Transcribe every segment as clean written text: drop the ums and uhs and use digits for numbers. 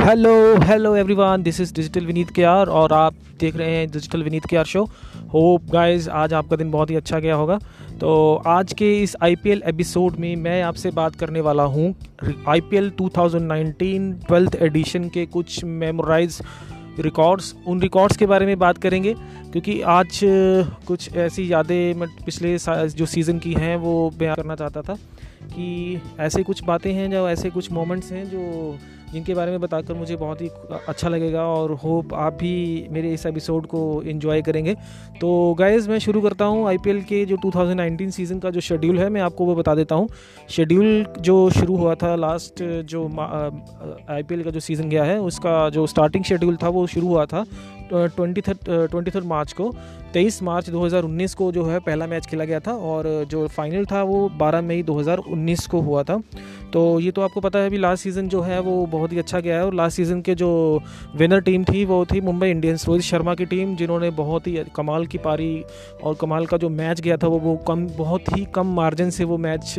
Hello hello everyone, this is digital Vineet K R और आप देख रहे हैं digital Vineet K R show. Hope guys आज आपका दिन बहुत ही अच्छा गया होगा। तो आज के इस आईपीएल एपिसोड में मैं आपसे बात करने वाला हूँ आईपीएल 2019 12th एडिशन के कुछ मेमोराइज रिकॉर्ड्स, उन रिकॉर्ड्स के बारे में बात करेंगे क्योंकि आज कुछ ऐसी यादें मैं पिछले जो सीज़न की हैं वो बयां करना चाहता था कि ऐसे कुछ बातें हैं, जो ऐसे कुछ मोमेंट्स हैं जो जिनके बारे में बताकर मुझे बहुत ही अच्छा लगेगा और होप आप भी मेरे इस एपिसोड को एंजॉय करेंगे। तो गाइज़ मैं शुरू करता हूँ आईपीएल के जो 2019 सीज़न का जो शेड्यूल है मैं आपको वो बता देता हूँ। शेड्यूल जो शुरू हुआ था लास्ट जो आईपीएल का जो सीज़न गया है उसका जो स्टार्टिंग शेड्यूल था वो शुरू हुआ था 23 मार्च को। 23 मार्च 2019 को जो है पहला मैच खेला गया था और जो फाइनल था वो 12 मई 2019 को हुआ था। तो ये तो आपको पता है अभी लास्ट सीज़न जो है वो बहुत ही अच्छा गया है और लास्ट सीज़न के जो विनर टीम थी वो थी मुंबई इंडियंस, रोहित शर्मा की टीम, जिन्होंने बहुत ही कमाल की पारी और कमाल का जो मैच गया था वो बहुत ही कम मार्जिन से वो मैच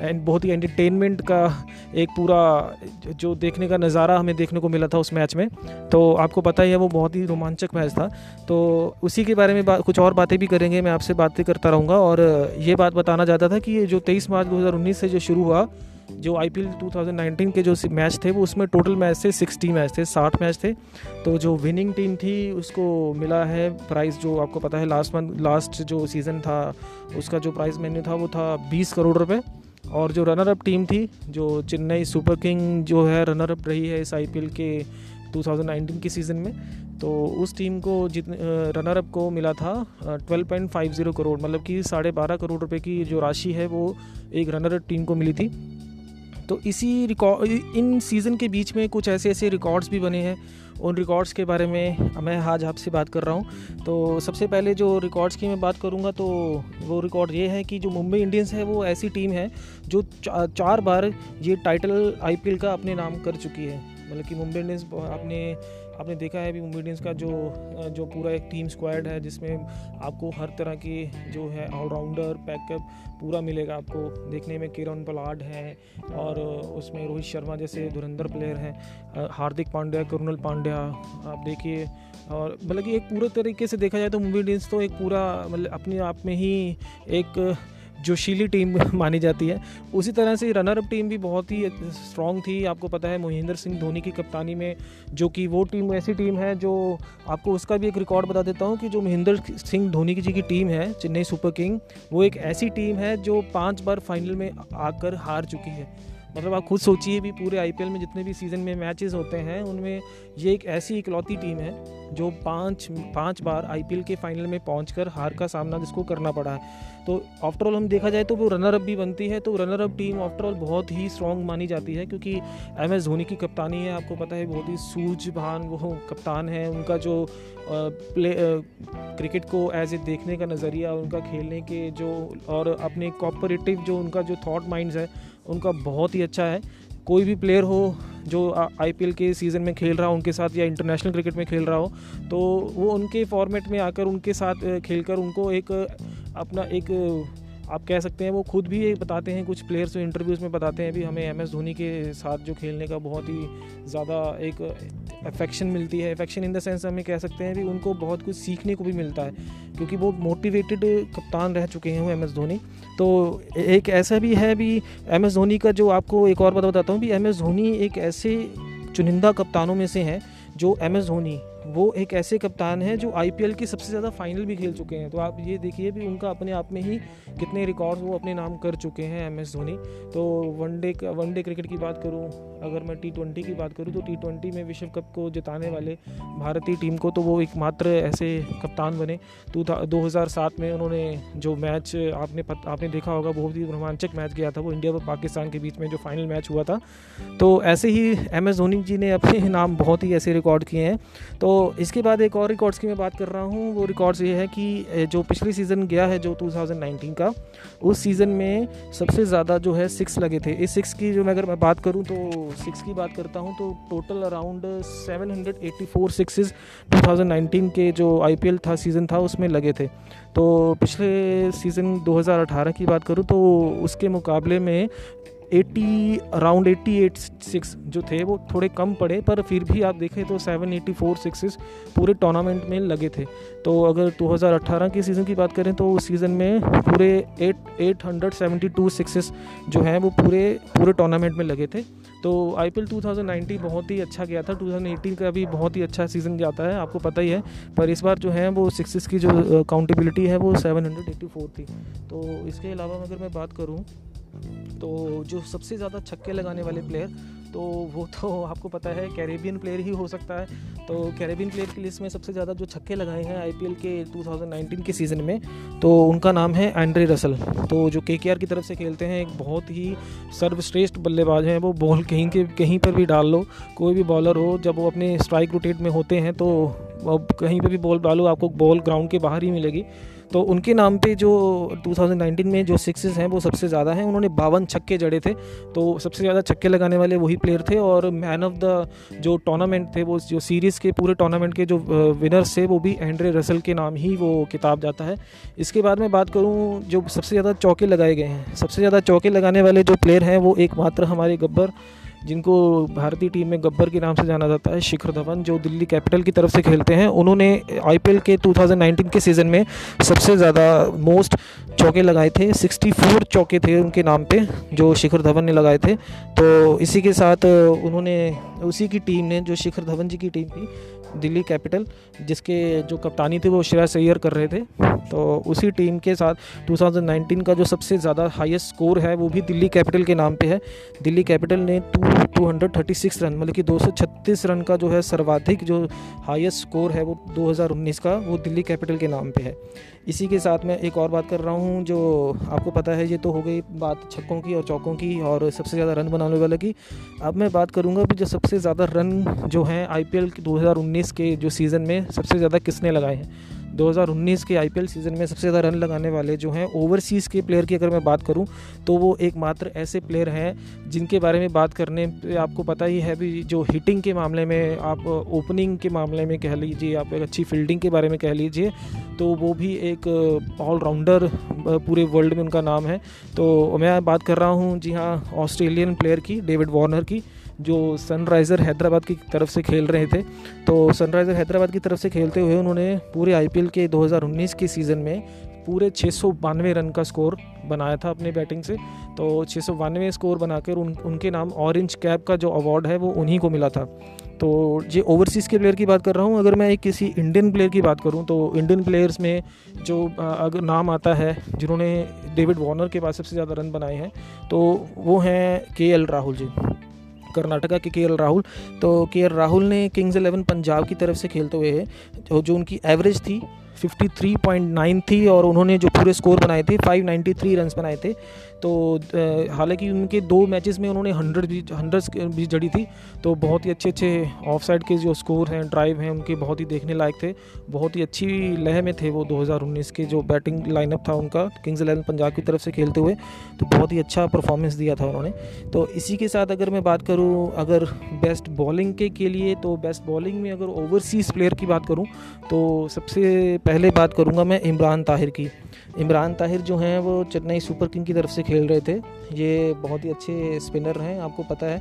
एंड बहुत ही एंटरटेनमेंट का एक पूरा जो देखने का नज़ारा हमें देखने को मिला था उस मैच में। तो आपको पता ही है वो बहुत ही रोमांचक मैच था। तो उसी के बारे में कुछ और बातें भी करेंगे, मैं आपसे बातें करता रहूँगा। और ये बात बताना चाहता था कि ये जो 23 मार्च 2019 से जो शुरू हुआ जो आईपीएल 2019 के जो मैच थे वो उसमें टोटल मैच थे 60 मैच थे, 60 मैच थे। तो जो विनिंग टीम थी उसको मिला है प्राइस, जो आपको पता है लास्ट जो सीज़न था उसका जो प्राइस मेन्यू था वो था 20 करोड़ रुपये। और जो रनर अप टीम थी जो चेन्नई सुपर किंग जो है रनर अप रही है इस आईपीएल के 2019 के सीज़न में, तो उस टीम को रनर अप को मिला था 12.50 करोड़, मतलब कि 12.5 करोड़ रुपए की जो राशि है वो एक रनर अप टीम को मिली थी। तो इसी इन सीज़न के बीच में कुछ ऐसे रिकॉर्ड्स भी बने हैं, उन रिकॉर्ड्स के बारे में मैं आज आपसे बात कर रहा हूँ। तो सबसे पहले जो रिकॉर्ड्स की मैं बात करूँगा तो वो रिकॉर्ड ये है कि जो मुंबई इंडियंस है वो ऐसी टीम है जो 4 बार ये टाइटल आईपीएल का अपने नाम कर चुकी है। मतलब कि मुंबई इंडियंस आपने देखा है अभी मुंबई इंडियंस का जो पूरा एक टीम स्क्वाड है जिसमें आपको हर तरह की जो है ऑलराउंडर पैकअप पूरा मिलेगा आपको देखने में। कीरोन पोलार्ड है और उसमें रोहित शर्मा जैसे धुरंधर प्लेयर हैं, हार्दिक पांड्या, करुणाल पांड्या, आप देखिए। और मतलब कि एक पूरे तरीके से देखा जाए तो मुंबई इंडियंस तो एक पूरा मतलब अपने आप में ही एक जोशीली टीम मानी जाती है। उसी तरह से रनर अप टीम भी बहुत ही स्ट्रॉन्ग थी। आपको पता है महेंद्र सिंह धोनी की कप्तानी में, जो कि वो टीम ऐसी टीम है जो आपको उसका भी एक रिकॉर्ड बता देता हूँ कि जो महेंद्र सिंह धोनी जी की टीम है चेन्नई सुपर किंग, वो एक ऐसी टीम है जो 5 बार फाइनल में आकर हार चुकी है। मतलब आप खुद सोचिए भी पूरे आईपीएल में जितने भी सीज़न में मैचेस होते हैं उनमें ये एक ऐसी इकलौती टीम है जो पाँच बार आईपीएल के फाइनल में पहुंचकर हार का सामना जिसको करना पड़ा है। तो आफ्टरऑल हम देखा जाए तो वो रनर अप भी बनती है, तो रनर अप टीम आफ्टरऑल बहुत ही स्ट्रॉन्ग मानी जाती है क्योंकि एमएस धोनी की कप्तानी है। आपको पता है बहुत ही सूझबूझवान वो कप्तान है, उनका जो क्रिकेट को एज ए देखने का नज़रिया, उनका खेलने के जो और अपने कॉपरेटिव जो उनका जो थॉट माइंड्स है उनका बहुत ही अच्छा है। कोई भी प्लेयर हो जो आईपीएल के सीज़न में खेल रहा हो उनके साथ या इंटरनेशनल क्रिकेट में खेल रहा हो तो वो उनके फॉर्मेट में आकर उनके साथ खेलकर उनको एक अपना एक आप कह सकते हैं, वो खुद भी बताते हैं, कुछ प्लेयर्स इंटरव्यूज़ में बताते हैं भी हमें एमएस धोनी के साथ जो खेलने का बहुत ही ज़्यादा एक अफेक्शन मिलती है। अफेक्शन इन द सेंस हमें कह सकते हैं भी उनको बहुत कुछ सीखने को भी मिलता है क्योंकि वो मोटिवेटेड कप्तान रह चुके हैं वो एमएस धोनी। तो एक ऐसा भी है भी एमएस धोनी का, जो आपको एक और बात बताता हूँ भी, एमएस धोनी एक ऐसे चुनिंदा कप्तानों में से हैं जो एमएस धोनी वो एक ऐसे कप्तान हैं जो आईपीएल के सबसे ज़्यादा फाइनल भी खेल चुके हैं। तो आप ये देखिए भी उनका अपने आप में ही कितने रिकॉर्ड्स वो अपने नाम कर चुके हैं एमएस धोनी। तो वनडे क्रिकेट की बात करूं, अगर मैं टी20 की बात करूं तो टी20 में विश्व कप को जिताने वाले भारतीय टीम को तो वो एकमात्र ऐसे कप्तान बने। 2007 में उन्होंने जो मैच आपने देखा होगा बहुत ही रोमांचक मैच गया था वो इंडिया और पाकिस्तान के बीच में जो फाइनल मैच हुआ था। तो ऐसे ही एमएस धोनी जी ने अपने नाम बहुत ही ऐसे रिकॉर्ड किए हैं। तो इसके बाद एक और रिकॉर्ड्स की मैं बात कर रहा हूँ, वो रिकॉर्ड्स ये है कि जो पिछले सीज़न गया है जो 2019 का, उस सीज़न में सबसे ज़्यादा जो है 6 लगे थे। इस 6 की जो मैं अगर मैं बात करूँ तो 6 की बात करता हूँ तो टोटल अराउंड 784 सिक्सेस 2019 के जो आईपीएल था सीज़न था उसमें लगे थे। तो पिछले सीज़न 2018 की बात करूँ तो उसके मुकाबले में अराउंड 88 सिक्स जो थे वो थोड़े कम पड़े, पर फिर भी आप देखें तो 784 सिक्सेस पूरे टूर्नामेंट में लगे थे। तो अगर 2018 के सीज़न की बात करें तो उस सीज़न में पूरे 872 सिक्सेस जो हैं वो पूरे टूर्नामेंट में लगे थे। तो IPL 2019 बहुत ही अच्छा गया था, 2018 का भी बहुत ही अच्छा सीज़न जाता है, आपको पता ही है। पर इस बार जो है वो सिक्सेस की जो काउंटेबिलिटी है वो 784 थी। तो इसके अलावा अगर मैं बात करूँ तो जो सबसे ज़्यादा छक्के लगाने वाले प्लेयर तो वो तो आपको पता है कैरेबियन प्लेयर ही हो सकता है। तो कैरेबियन प्लेयर की लिस्ट में सबसे ज़्यादा जो छक्के लगाए हैं IPL के 2019 के सीज़न में तो उनका नाम है एंड्रे रसल। तो जो KKR की तरफ से खेलते हैं, एक बहुत ही सर्वश्रेष्ठ बल्लेबाज हैं। वो बॉल कहीं पर भी डाल लो, कोई भी बॉलर हो, जब वो अपने स्ट्राइक रोटेट में होते हैं तो अब कहीं पर भी बॉल डालो आपको बॉल ग्राउंड के बाहर ही मिलेगी। तो उनके नाम पे जो 2019 में जो सिक्सेस हैं वो सबसे ज़्यादा हैं, उन्होंने 52 छक्के जड़े थे। तो सबसे ज़्यादा छक्के लगाने वाले वही प्लेयर थे और मैन ऑफ द जो टूर्नामेंट थे, वो जो सीरीज़ के पूरे टूर्नामेंट के जो विनर्स थे वो भी एंड्रे रसल के नाम ही वो किताब जाता है। इसके बाद मैं बात करूँ जो सबसे ज़्यादा चौके लगाए गए हैं, सबसे ज़्यादा चौके लगाने वाले जो प्लेयर हैं वो एकमात्र हमारे गब्बर, जिनको भारतीय टीम में गब्बर के नाम से जाना जाता है, शिखर धवन, जो दिल्ली कैपिटल की तरफ से खेलते हैं। उन्होंने IPL के 2019 के सीज़न में सबसे ज़्यादा मोस्ट चौके लगाए थे, 64 चौके थे उनके नाम पे जो शिखर धवन ने लगाए थे। तो इसी के साथ उन्होंने उसी की टीम ने, जो शिखर धवन जी की टीम थी दिल्ली कैपिटल, जिसके जो कप्तानी थे वो श्रेयस अय्यर कर रहे थे, तो उसी टीम के साथ 2019 का जो सबसे ज़्यादा हाईएस्ट स्कोर है वो भी दिल्ली कैपिटल के नाम पे है। दिल्ली कैपिटल ने 236 रन, मतलब कि 236 रन का जो है सर्वाधिक जो हाईएस्ट स्कोर है वो 2019 का वो दिल्ली कैपिटल के नाम पे है। इसी के साथ मैं एक और बात कर रहा हूँ, जो आपको पता है ये तो हो गई बात छक्कों की और चौकों की और सबसे ज़्यादा रन बनाने वाले की। अब मैं बात करूँगा कि जो सबसे ज़्यादा रन जो हैं IPL के 2019 के जो सीज़न में सबसे ज़्यादा किसने लगाए हैं। 2019 के IPL सीज़न में सबसे ज़्यादा रन लगाने वाले जो हैं ओवरसीज़ के प्लेयर की अगर मैं बात करूं तो वो एकमात्र ऐसे प्लेयर हैं जिनके बारे में बात करने पे आपको पता ही है भी, जो हिटिंग के मामले में, आप ओपनिंग के मामले में कह लीजिए, आप एक अच्छी फील्डिंग के बारे में कह लीजिए, तो वो भी एक ऑलराउंडर पूरे वर्ल्ड में उनका नाम है। तो मैं बात कर रहा हूँ जी हाँ ऑस्ट्रेलियन प्लेयर की, डेविड वार्नर की, जो सनराइज़र हैदराबाद की तरफ से खेल रहे थे। तो सनराइज़र हैदराबाद की तरफ से खेलते हुए उन्होंने पूरे IPL के 2019 के सीज़न में पूरे 692 रन का स्कोर बनाया था अपने बैटिंग से। तो 692 स्कोर बनाकर उनके नाम ऑरेंज कैप का जो अवार्ड है वो उन्हीं को मिला था। तो ये ओवरसीज़ के प्लेयर की बात कर रहा हूँ। अगर मैं एक किसी इंडियन प्लेयर की बात करूँ तो इंडियन प्लेयर्स में जो अगर नाम आता है जिन्होंने डेविड वार्नर के बाद सबसे ज़्यादा रन बनाए हैं तो वो हैं KL राहुल जी, कर्नाटका के KL राहुल। तो KL राहुल ने किंग्स 11 पंजाब की तरफ से खेलते हुए जो उनकी एवरेज थी 53.9 थी और उन्होंने जो पूरे स्कोर बनाए थे 593 रन्स बनाए थे। तो हालांकि उनके दो मैचेस में उन्होंने 100 भी जड़ी थी। तो बहुत ही अच्छे अच्छे ऑफ साइड के जो स्कोर हैं, ड्राइव हैं, उनके बहुत ही देखने लायक थे। बहुत ही अच्छी लय में थे वो 2019 के जो बैटिंग लाइनअप था उनका किंग्स 11 पंजाब की तरफ से खेलते हुए, तो बहुत ही अच्छा परफॉर्मेंस दिया था उन्होंने। तो इसी के साथ अगर मैं बात करूँ अगर बेस्ट बॉलिंग के लिए, तो बेस्ट बॉलिंग में अगर ओवरसीज़ प्लेयर की बात करूँ तो सबसे पहले बात करूंगा मैं इमरान ताहिर की। इमरान ताहिर जो हैं वो चेन्नई सुपर किंग की तरफ से खेल रहे थे। ये बहुत ही अच्छे स्पिनर हैं, आपको पता है,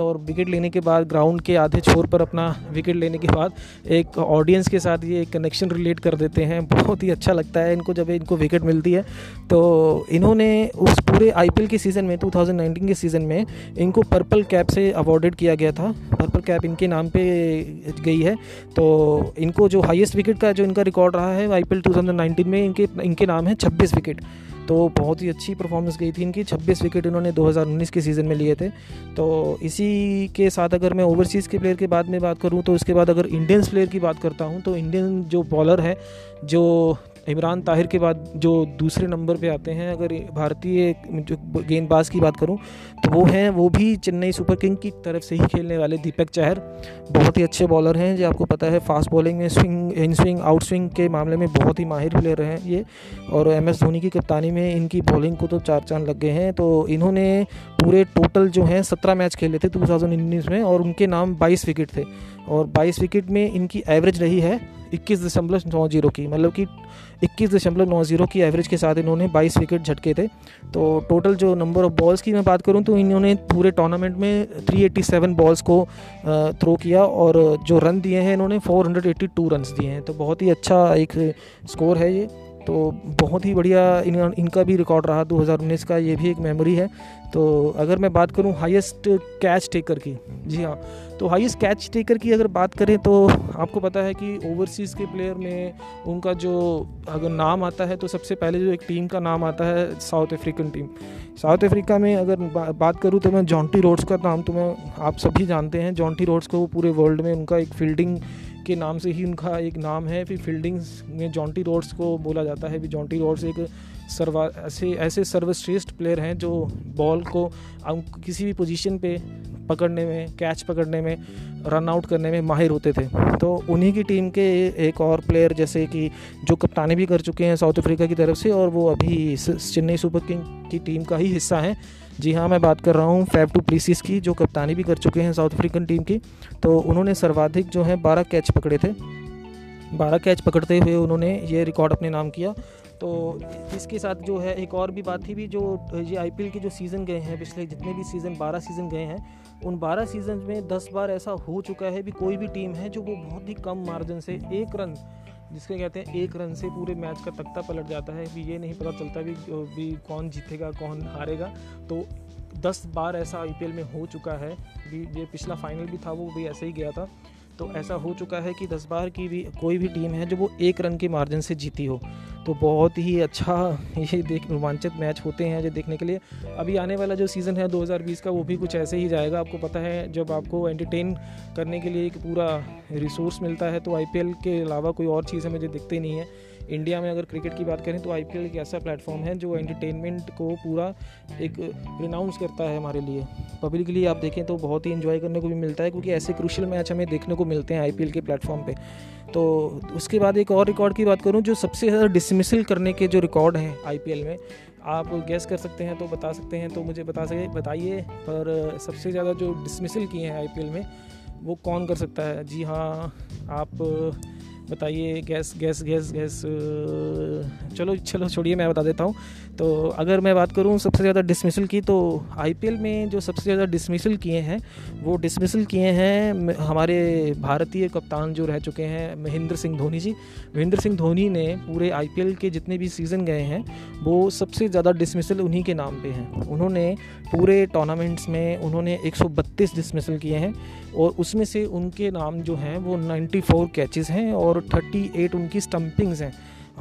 और विकेट लेने के बाद ग्राउंड के आधे छोर पर अपना विकेट लेने के बाद एक ऑडियंस के साथ ये एक कनेक्शन रिलेट कर देते हैं। बहुत ही अच्छा लगता है इनको जब इनको विकेट मिलती है। तो इन्होंने उस पूरे IPL के सीज़न में 2019 के सीज़न में इनको पर्पल कैप से अवॉर्डेड किया गया था। पर्पल कैप इनके नाम पे गई है। तो इनको जो हाईएस्ट विकेट का जो इनका रिकॉर्ड रहा है IPL 2019 में इनके नाम है 26 विकेट। तो बहुत ही अच्छी परफॉर्मेंस गई थी इनकी, 26 विकेट इन्होंने 2019 के सीज़न में लिए थे। तो इसी के साथ अगर मैं ओवरसीज़ के प्लेयर के बाद में बात करूं तो उसके बाद अगर इंडियंस प्लेयर की बात करता हूं तो इंडियन जो बॉलर हैं जो इमरान ताहिर के बाद जो दूसरे नंबर पे आते हैं, अगर भारतीय जो गेंदबाज की बात करूं तो वो भी चेन्नई सुपर किंग की तरफ से ही खेलने वाले दीपक चहर। बहुत ही अच्छे बॉलर हैं जो आपको पता है फास्ट बॉलिंग में swing, in swing, out swing के मामले में बहुत ही माहिर प्लेयर हैं ये। और MS धोनी की कप्तानी में इनकी बॉलिंग को तो चार चांद लग गए हैं। तो इन्होंने पूरे टोटल जो हैं 17 मैच खेले थे 2019 में और उनके नाम 22 विकेट थे और 22 विकेट में इनकी एवरेज रही है 21.90 की, मतलब कि 21.90 की एवरेज के साथ इन्होंने 22 विकेट झटके थे। तो टोटल जो नंबर ऑफ बॉल्स की मैं बात करूं तो इन्होंने पूरे टूर्नामेंट में 387 बॉल्स को थ्रो किया और जो रन दिए हैं इन्होंने 482 रन दिए हैं। तो बहुत ही अच्छा एक स्कोर है ये, तो बहुत ही बढ़िया इनका भी रिकॉर्ड रहा 2019 का, ये भी एक मेमोरी है। तो अगर मैं बात करूं हाईएस्ट कैच टेकर की, जी हाँ, तो हाईएस्ट कैच टेकर की अगर बात करें तो आपको पता है कि ओवरसीज़ के प्लेयर में उनका जो अगर नाम आता है तो सबसे पहले जो एक टीम का नाम आता है South African team. South Africa में अगर बात करूं तो मैं जॉन्टी रोड्स का नाम तो मैं आप सभी जानते हैं। जॉन्टी रोड्स को पूरे वर्ल्ड में उनका एक फील्डिंग के नाम से ही उनका एक नाम है, फिर फील्डिंग्स में जॉन्टी रोड्स को बोला जाता है। भी जॉन्टी रोड्स एक ऐसे सर्वश्रेष्ठ प्लेयर हैं जो बॉल को किसी भी पोजीशन पे पकड़ने में, कैच पकड़ने में, रन आउट करने में माहिर होते थे। तो उन्हीं की टीम के एक और प्लेयर जैसे कि जो कप्तानी भी कर चुके हैं साउथ अफ्रीका की तरफ से और वो अभी चेन्नई सुपर किंग की टीम का ही हिस्सा है। जी हाँ, मैं बात कर रहा हूँ फैफ टू प्लेसिस की, जो कप्तानी भी कर चुके हैं साउथ अफ्रीकन टीम की। तो उन्होंने सर्वाधिक जो है 12 कैच पकड़े थे, 12 कैच पकड़ते हुए उन्होंने ये रिकॉर्ड अपने नाम किया। तो इसके साथ जो है एक और भी बात थी भी, जो ये आईपीएल के जो सीज़न गए हैं, पिछले जितने भी सीज़न 12 सीज़न गए हैं, उन 12 सीज़न में 10 बार ऐसा हो चुका है भी कोई भी टीम है जो वो बहुत ही कम मार्जिन से एक रन, जिसके कहते हैं एक रन से पूरे मैच का तख्ता पलट जाता है भी, ये नहीं पता चलता भी कौन जीतेगा कौन हारेगा। तो 10 बार ऐसा आईपीएल में हो चुका है भी, ये पिछला फाइनल भी था वो भी ऐसे ही गया था। तो ऐसा हो चुका है कि 10 बार की भी कोई भी टीम है जो वो एक रन के मार्जिन से जीती हो। तो बहुत ही अच्छा ये रोमांचक मैच होते हैं जो देखने के लिए। अभी आने वाला जो सीज़न है 2020 का वो भी कुछ ऐसे ही जाएगा। आपको पता है जब आपको एंटरटेन करने के लिए एक पूरा रिसोर्स मिलता है तो आईपीएल के अलावा कोई और चीज़ मुझे दिखती नहीं है। इंडिया में अगर क्रिकेट की बात करें तो आईपीएल एक ऐसा प्लेटफॉर्म है जो एंटरटेनमेंट को पूरा एक रिनाउंस करता है हमारे लिए, पब्लिक के लिए। आप देखें तो बहुत ही एंजॉय करने को भी मिलता है क्योंकि ऐसे क्रूशियल मैच हमें देखने को मिलते हैं आईपीएल के प्लेटफॉर्म पे। तो उसके बाद एक और रिकॉर्ड की बात करूं, जो सबसे ज़्यादा डिसमिसल करने के जो रिकॉर्ड हैं आईपीएल में, आप गेस कर सकते हैं तो बता सकते हैं, तो मुझे बताइए पर सबसे ज़्यादा जो डिसमिसल किए हैं आईपीएल में वो कौन कर सकता है? जी हाँ, आप बताइए, गैस। चलो छोड़िए, मैं बता देता हूँ। तो अगर मैं बात करूँ सबसे ज़्यादा डिसमिसल की, तो आईपीएल में जो सबसे ज़्यादा डिसमिसल किए हैं वो डिसमिसल किए हैं हमारे भारतीय कप्तान जो रह चुके हैं महेंद्र सिंह धोनी जी। महेंद्र सिंह धोनी ने पूरे आईपीएल के जितने भी सीज़न गए हैं वो सबसे ज़्यादा डिसमिसल उन्हीं के नाम पर हैं। उन्होंने पूरे टूर्नामेंट्स में उन्होंने 132 डिसमिसल किए हैं और उसमें से उनके नाम जो हैं वो 94 कैचेस हैं और 38 उनकी स्टंपिंग्स हैं।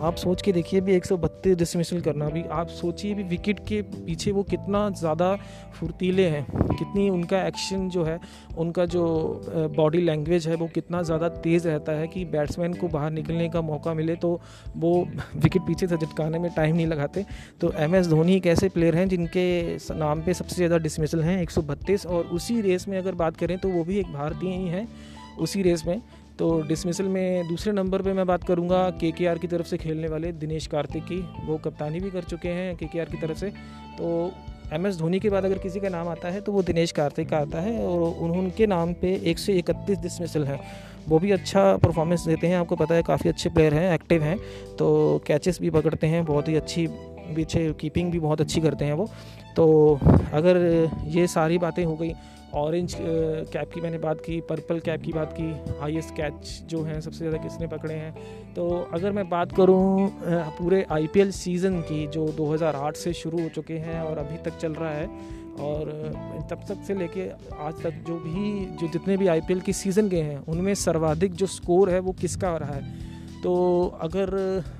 आप सोच के देखिए भी 132 डिसमिसल करना, भी आप सोचिए भी विकेट के पीछे वो कितना ज़्यादा फुर्तीले हैं, कितनी उनका एक्शन जो है, उनका जो बॉडी लैंग्वेज है वो कितना ज़्यादा तेज़ रहता है कि बैट्समैन को बाहर निकलने का मौका मिले तो वो विकेट पीछे से झटकाने में टाइम नहीं लगाते। तो MS धोनी एक ऐसे प्लेयर हैं जिनके नाम पर सबसे ज़्यादा डिसमिसल हैं 132। और उसी रेस में अगर बात करें तो वो भी एक भारतीय ही हैं उसी रेस में। तो डिसमिसल में दूसरे नंबर पे मैं बात करूंगा KKR की तरफ से खेलने वाले दिनेश कार्तिक की। वो कप्तानी भी कर चुके हैं KKR की तरफ से। तो MS धोनी के बाद अगर किसी का नाम आता है तो वो दिनेश कार्तिक का आता है और उनके नाम पे 131 डिसमिसल हैं। वो भी अच्छा परफॉर्मेंस देते हैं, आपको पता है काफ़ी अच्छे प्लेयर हैं, एक्टिव हैं, तो कैचेस भी पकड़ते हैं बहुत ही अच्छी, पीछे कीपिंग भी बहुत अच्छी करते हैं वो। तो अगर ये सारी बातें हो गई, ऑरेंज कैप की मैंने बात की, पर्पल कैप की बात की, हाईएस्ट कैच जो हैं सबसे ज़्यादा किसने पकड़े हैं। तो अगर मैं बात करूं पूरे आईपीएल सीज़न की जो 2008 से शुरू हो चुके हैं और अभी तक चल रहा है, और तब तक से लेके आज तक जो जितने भी आईपीएल के सीज़न गए हैं उनमें सर्वाधिक जो स्कोर है वो किसका आ रहा है? तो अगर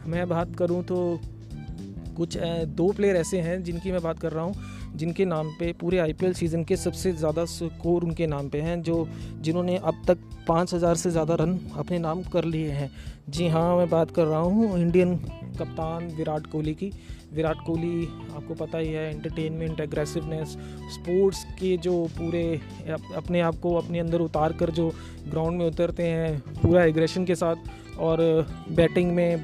मैं बात करूँ तो कुछ दो प्लेयर ऐसे हैं जिनकी मैं बात कर रहा हूँ जिनके नाम पे पूरे आईपीएल सीज़न के सबसे ज़्यादा स्कोर उनके नाम पे हैं, जिन्होंने अब तक 5,000 से ज़्यादा रन अपने नाम कर लिए हैं। जी हाँ, मैं बात कर रहा हूँ इंडियन कप्तान विराट कोहली की। विराट कोहली आपको पता ही है, एंटरटेनमेंट, एग्रेसिवनेस, स्पोर्ट्स के जो पूरे अपने आप को अपने अंदर उतार कर जो ग्राउंड में उतरते हैं पूरा एग्रेशन के साथ, और बैटिंग में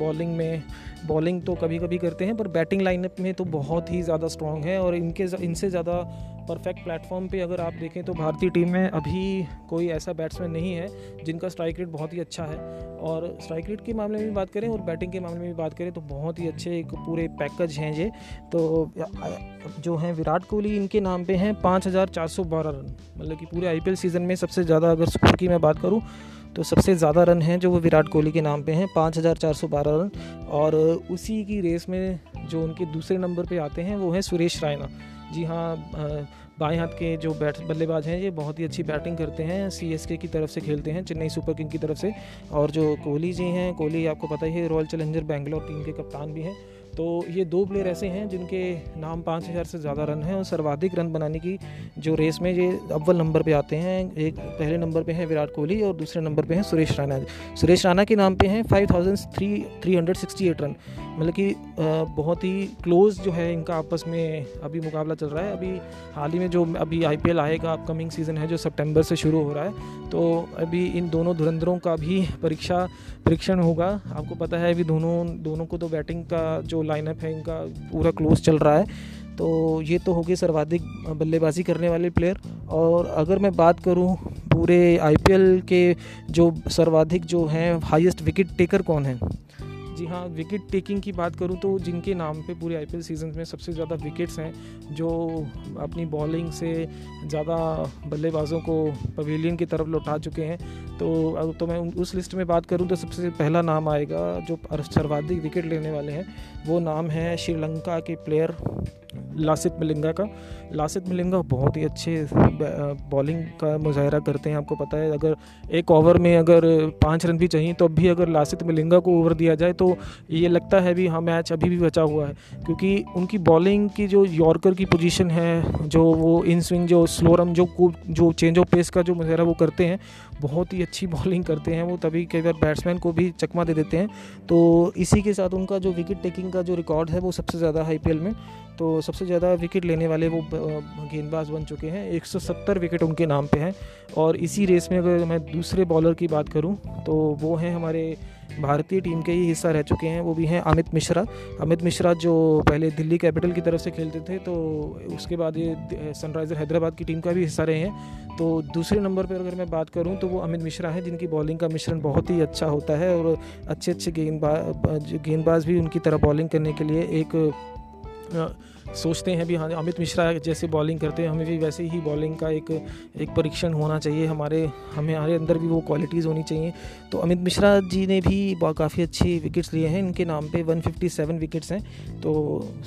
बॉलिंग तो कभी कभी करते हैं, पर बैटिंग लाइनअप में तो बहुत ही ज़्यादा स्ट्रॉन्ग है। और इनसे ज़्यादा परफेक्ट प्लेटफॉर्म पे अगर आप देखें तो भारतीय टीम में अभी कोई ऐसा बैट्समैन नहीं है जिनका स्ट्राइक रेट बहुत ही अच्छा है। और स्ट्राइक रेट के मामले में भी बात करें और बैटिंग के मामले में भी बात करें तो बहुत ही अच्छे एक पूरे पैकेज हैं ये। तो जो हैं विराट कोहली, इनके नाम पे हैं 5412 रन, मतलब कि पूरे IPL सीज़न में सबसे ज़्यादा अगर स्कोर की मैं बात करूँ तो सबसे ज़्यादा रन हैं जो वो विराट कोहली के नाम पे हैं 5412 रन। और उसी की रेस में जो उनके दूसरे नंबर पे आते हैं वो हैं सुरेश रैना। जी हाँ, बाएं हाथ के जो बल्लेबाज हैं ये बहुत ही अच्छी बैटिंग करते हैं, CSK की तरफ से खेलते हैं, चेन्नई सुपर किंग की तरफ से। और जो कोहली जी हैं, कोहली आपको पता ही है रॉयल चैलेंजर बैंगलोर टीम के कप्तान भी हैं। तो ये दो प्लेयर ऐसे हैं जिनके नाम 5000 से ज़्यादा रन हैं और सर्वाधिक रन बनाने की जो रेस में ये अव्वल नंबर पे आते हैं। एक पहले नंबर पे हैं विराट कोहली और दूसरे नंबर पे हैं सुरेश रैना। सुरेश रैना के नाम पे हैं 5368 रन, मतलब कि बहुत ही क्लोज जो है इनका आपस में अभी मुकाबला चल रहा है। अभी हाल ही में जो अभी IPL आएगा, अपकमिंग सीज़न है जो सितंबर से शुरू हो रहा है, तो अभी इन दोनों धुरंधरों का भी परीक्षण होगा। आपको पता है अभी दोनों को तो बैटिंग का जो लाइनअप है इनका पूरा क्लोज चल रहा है। तो ये तो हो गए सर्वाधिक बल्लेबाजी करने वाले प्लेयर। और अगर मैं बात करूं पूरे IPL के जो सर्वाधिक जो हैं हाईएस्ट विकेट टेकर कौन है, जी हाँ, विकेट टेकिंग की बात करूं तो जिनके नाम पे पूरे IPL सीजन में सबसे ज़्यादा विकेट्स हैं, जो अपनी बॉलिंग से ज़्यादा बल्लेबाजों को पवेलियन की तरफ लौटा चुके हैं, तो मैं उस लिस्ट में बात करूं तो सबसे पहला नाम आएगा जो सर्वाधिक विकेट लेने वाले हैं, वो नाम है श्रीलंका के प्लेयर लासिथ मलिंगा का। लासिथ मलिंगा बहुत ही अच्छे बॉलिंग का मुजाहरा करते हैं। आपको पता है अगर एक ओवर में अगर 5 रन भी चाहिए तो भी अगर लासिथ मलिंगा को ओवर दिया जाए तो ये लगता है भी हाँ मैच अभी भी बचा हुआ है, क्योंकि उनकी बॉलिंग की जो यॉर्कर की पोजीशन है, जो वो इन स्विंग, जो स्लोरम, जो चेंज ऑफ पेस का जो मुजाहरा वो करते हैं, बहुत ही अच्छी बॉलिंग करते हैं वो, तभी कई बार बैट्समैन को भी चकमा दे देते हैं। तो इसी के साथ उनका जो विकेट टेकिंग का जो रिकॉर्ड है वो सबसे ज़्यादा IPL में, तो सबसे ज़्यादा विकेट लेने वाले वो गेंदबाज बन चुके हैं। 170 विकेट उनके नाम पे हैं। और इसी रेस में अगर मैं दूसरे बॉलर की बात करूं तो वो हैं हमारे भारतीय टीम के ही हिस्सा रह चुके हैं, वो भी हैं अमित मिश्रा। अमित मिश्रा जो पहले दिल्ली कैपिटल की तरफ से खेलते थे, तो उसके बाद ये सनराइज़र हैदराबाद की टीम का भी हिस्सा रहे हैं। तो दूसरे नंबर पर अगर मैं बात करूं तो वो अमित मिश्रा है, जिनकी बॉलिंग का मिश्रण बहुत ही अच्छा होता है और अच्छे गेंदबाज भी उनकी तरह बॉलिंग करने के लिए एक सोचते हैं भी हाँ अमित मिश्रा जैसे बॉलिंग करते हैं, हमें भी वैसे ही बॉलिंग का एक परीक्षण होना चाहिए, हमारे अंदर भी वो क्वालिटीज़ होनी चाहिए। तो अमित मिश्रा जी ने भी काफ़ी अच्छी विकेट्स लिए हैं, इनके नाम पे 157 विकेट्स हैं। तो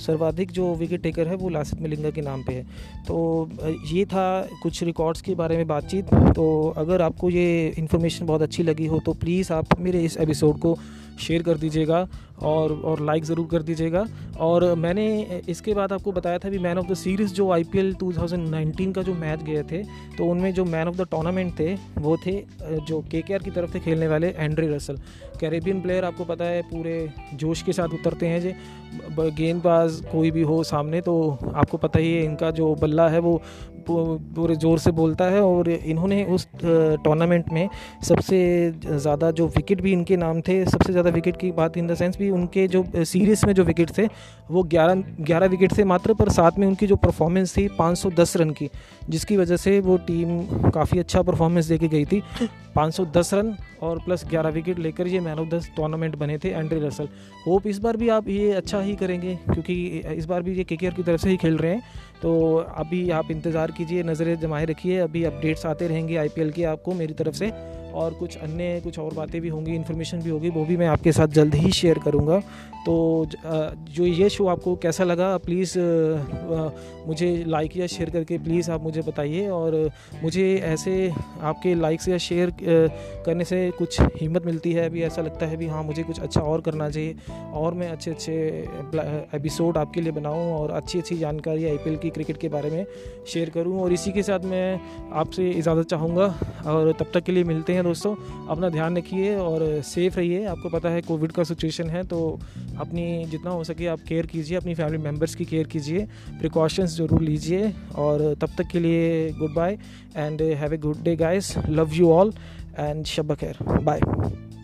सर्वाधिक जो विकेट टेकर है वो लासिथ मलिंगा के नाम पे है। तो ये था कुछ रिकॉर्ड्स के बारे में बातचीत। तो अगर आपको ये इन्फॉर्मेशन बहुत अच्छी लगी हो तो प्लीज़ आप मेरे इस एपिसोड को शेयर कर दीजिएगा और लाइक ज़रूर कर दीजिएगा। और मैंने इसके बाद आपको बताया था भी मैन ऑफ द सीरीज़ जो IPL 2019 का जो मैच गए थे, तो उनमें जो मैन ऑफ द टूर्नामेंट थे वो थे जो KKR की तरफ से खेलने वाले एंड्रे रसल। कैरेबियन प्लेयर आपको पता है पूरे जोश के साथ उतरते हैं, जे गेंदबाज कोई भी हो सामने, तो आपको पता ही है इनका जो बल्ला है वो पूरे ज़ोर से बोलता है। और इन्होंने उस टूर्नामेंट में सबसे ज़्यादा जो विकेट भी इनके नाम थे, सबसे ज़्यादा विकेट की बात इन द सेंस भी उनके जो सीरीज़ में जो विकेट थे वो 11 विकेट थे मात्र, पर साथ में उनकी जो परफॉर्मेंस थी 510 रन की, जिसकी वजह से वो टीम काफ़ी अच्छा परफॉर्मेंस दे के गई थी। 510 रन और प्लस 11 विकेट लेकर ये मैन ऑफ द टूर्नामेंट बने थे एंड्रे रसल। होप इस बार भी आप ये अच्छा ही करेंगे, क्योंकि इस बार भी ये KKR की तरफ से ही खेल रहे हैं। तो अभी आप इंतज़ार कीजिए, नज़रें जमाए रखिए, अभी अपडेट्स आते रहेंगे IPL के आपको मेरी तरफ से। और कुछ और बातें भी होंगी, इन्फॉर्मेशन भी होगी, वो भी मैं आपके साथ जल्द ही शेयर करूँगा। तो जो ये शो आपको कैसा लगा प्लीज़ मुझे लाइक या शेयर करके प्लीज़ आप मुझे बताइए। और मुझे ऐसे आपके लाइक्स या शेयर करने से कुछ हिम्मत मिलती है, अभी ऐसा लगता है भी हाँ मुझे कुछ अच्छा और करना चाहिए और मैं अच्छे एपिसोड आपके लिए बनाऊँ और अच्छी जानकारी IPL की क्रिकेट के बारे में शेयर करूँ। और इसी के साथ मैं आपसे इजाज़त चाहूँगा और तब तक के लिए मिलते हैं दोस्तों। अपना ध्यान रखिए और सेफ रहिए। आपको पता है कोविड का सिचुएशन है, तो अपनी जितना हो सके आप केयर कीजिए, अपनी फैमिली मेम्बर्स की केयर कीजिए, प्रिकॉशंस ज़रूर लीजिए। और तब तक के लिए good bye and have a good day guys, love you all and शब्बा खैर, बाय।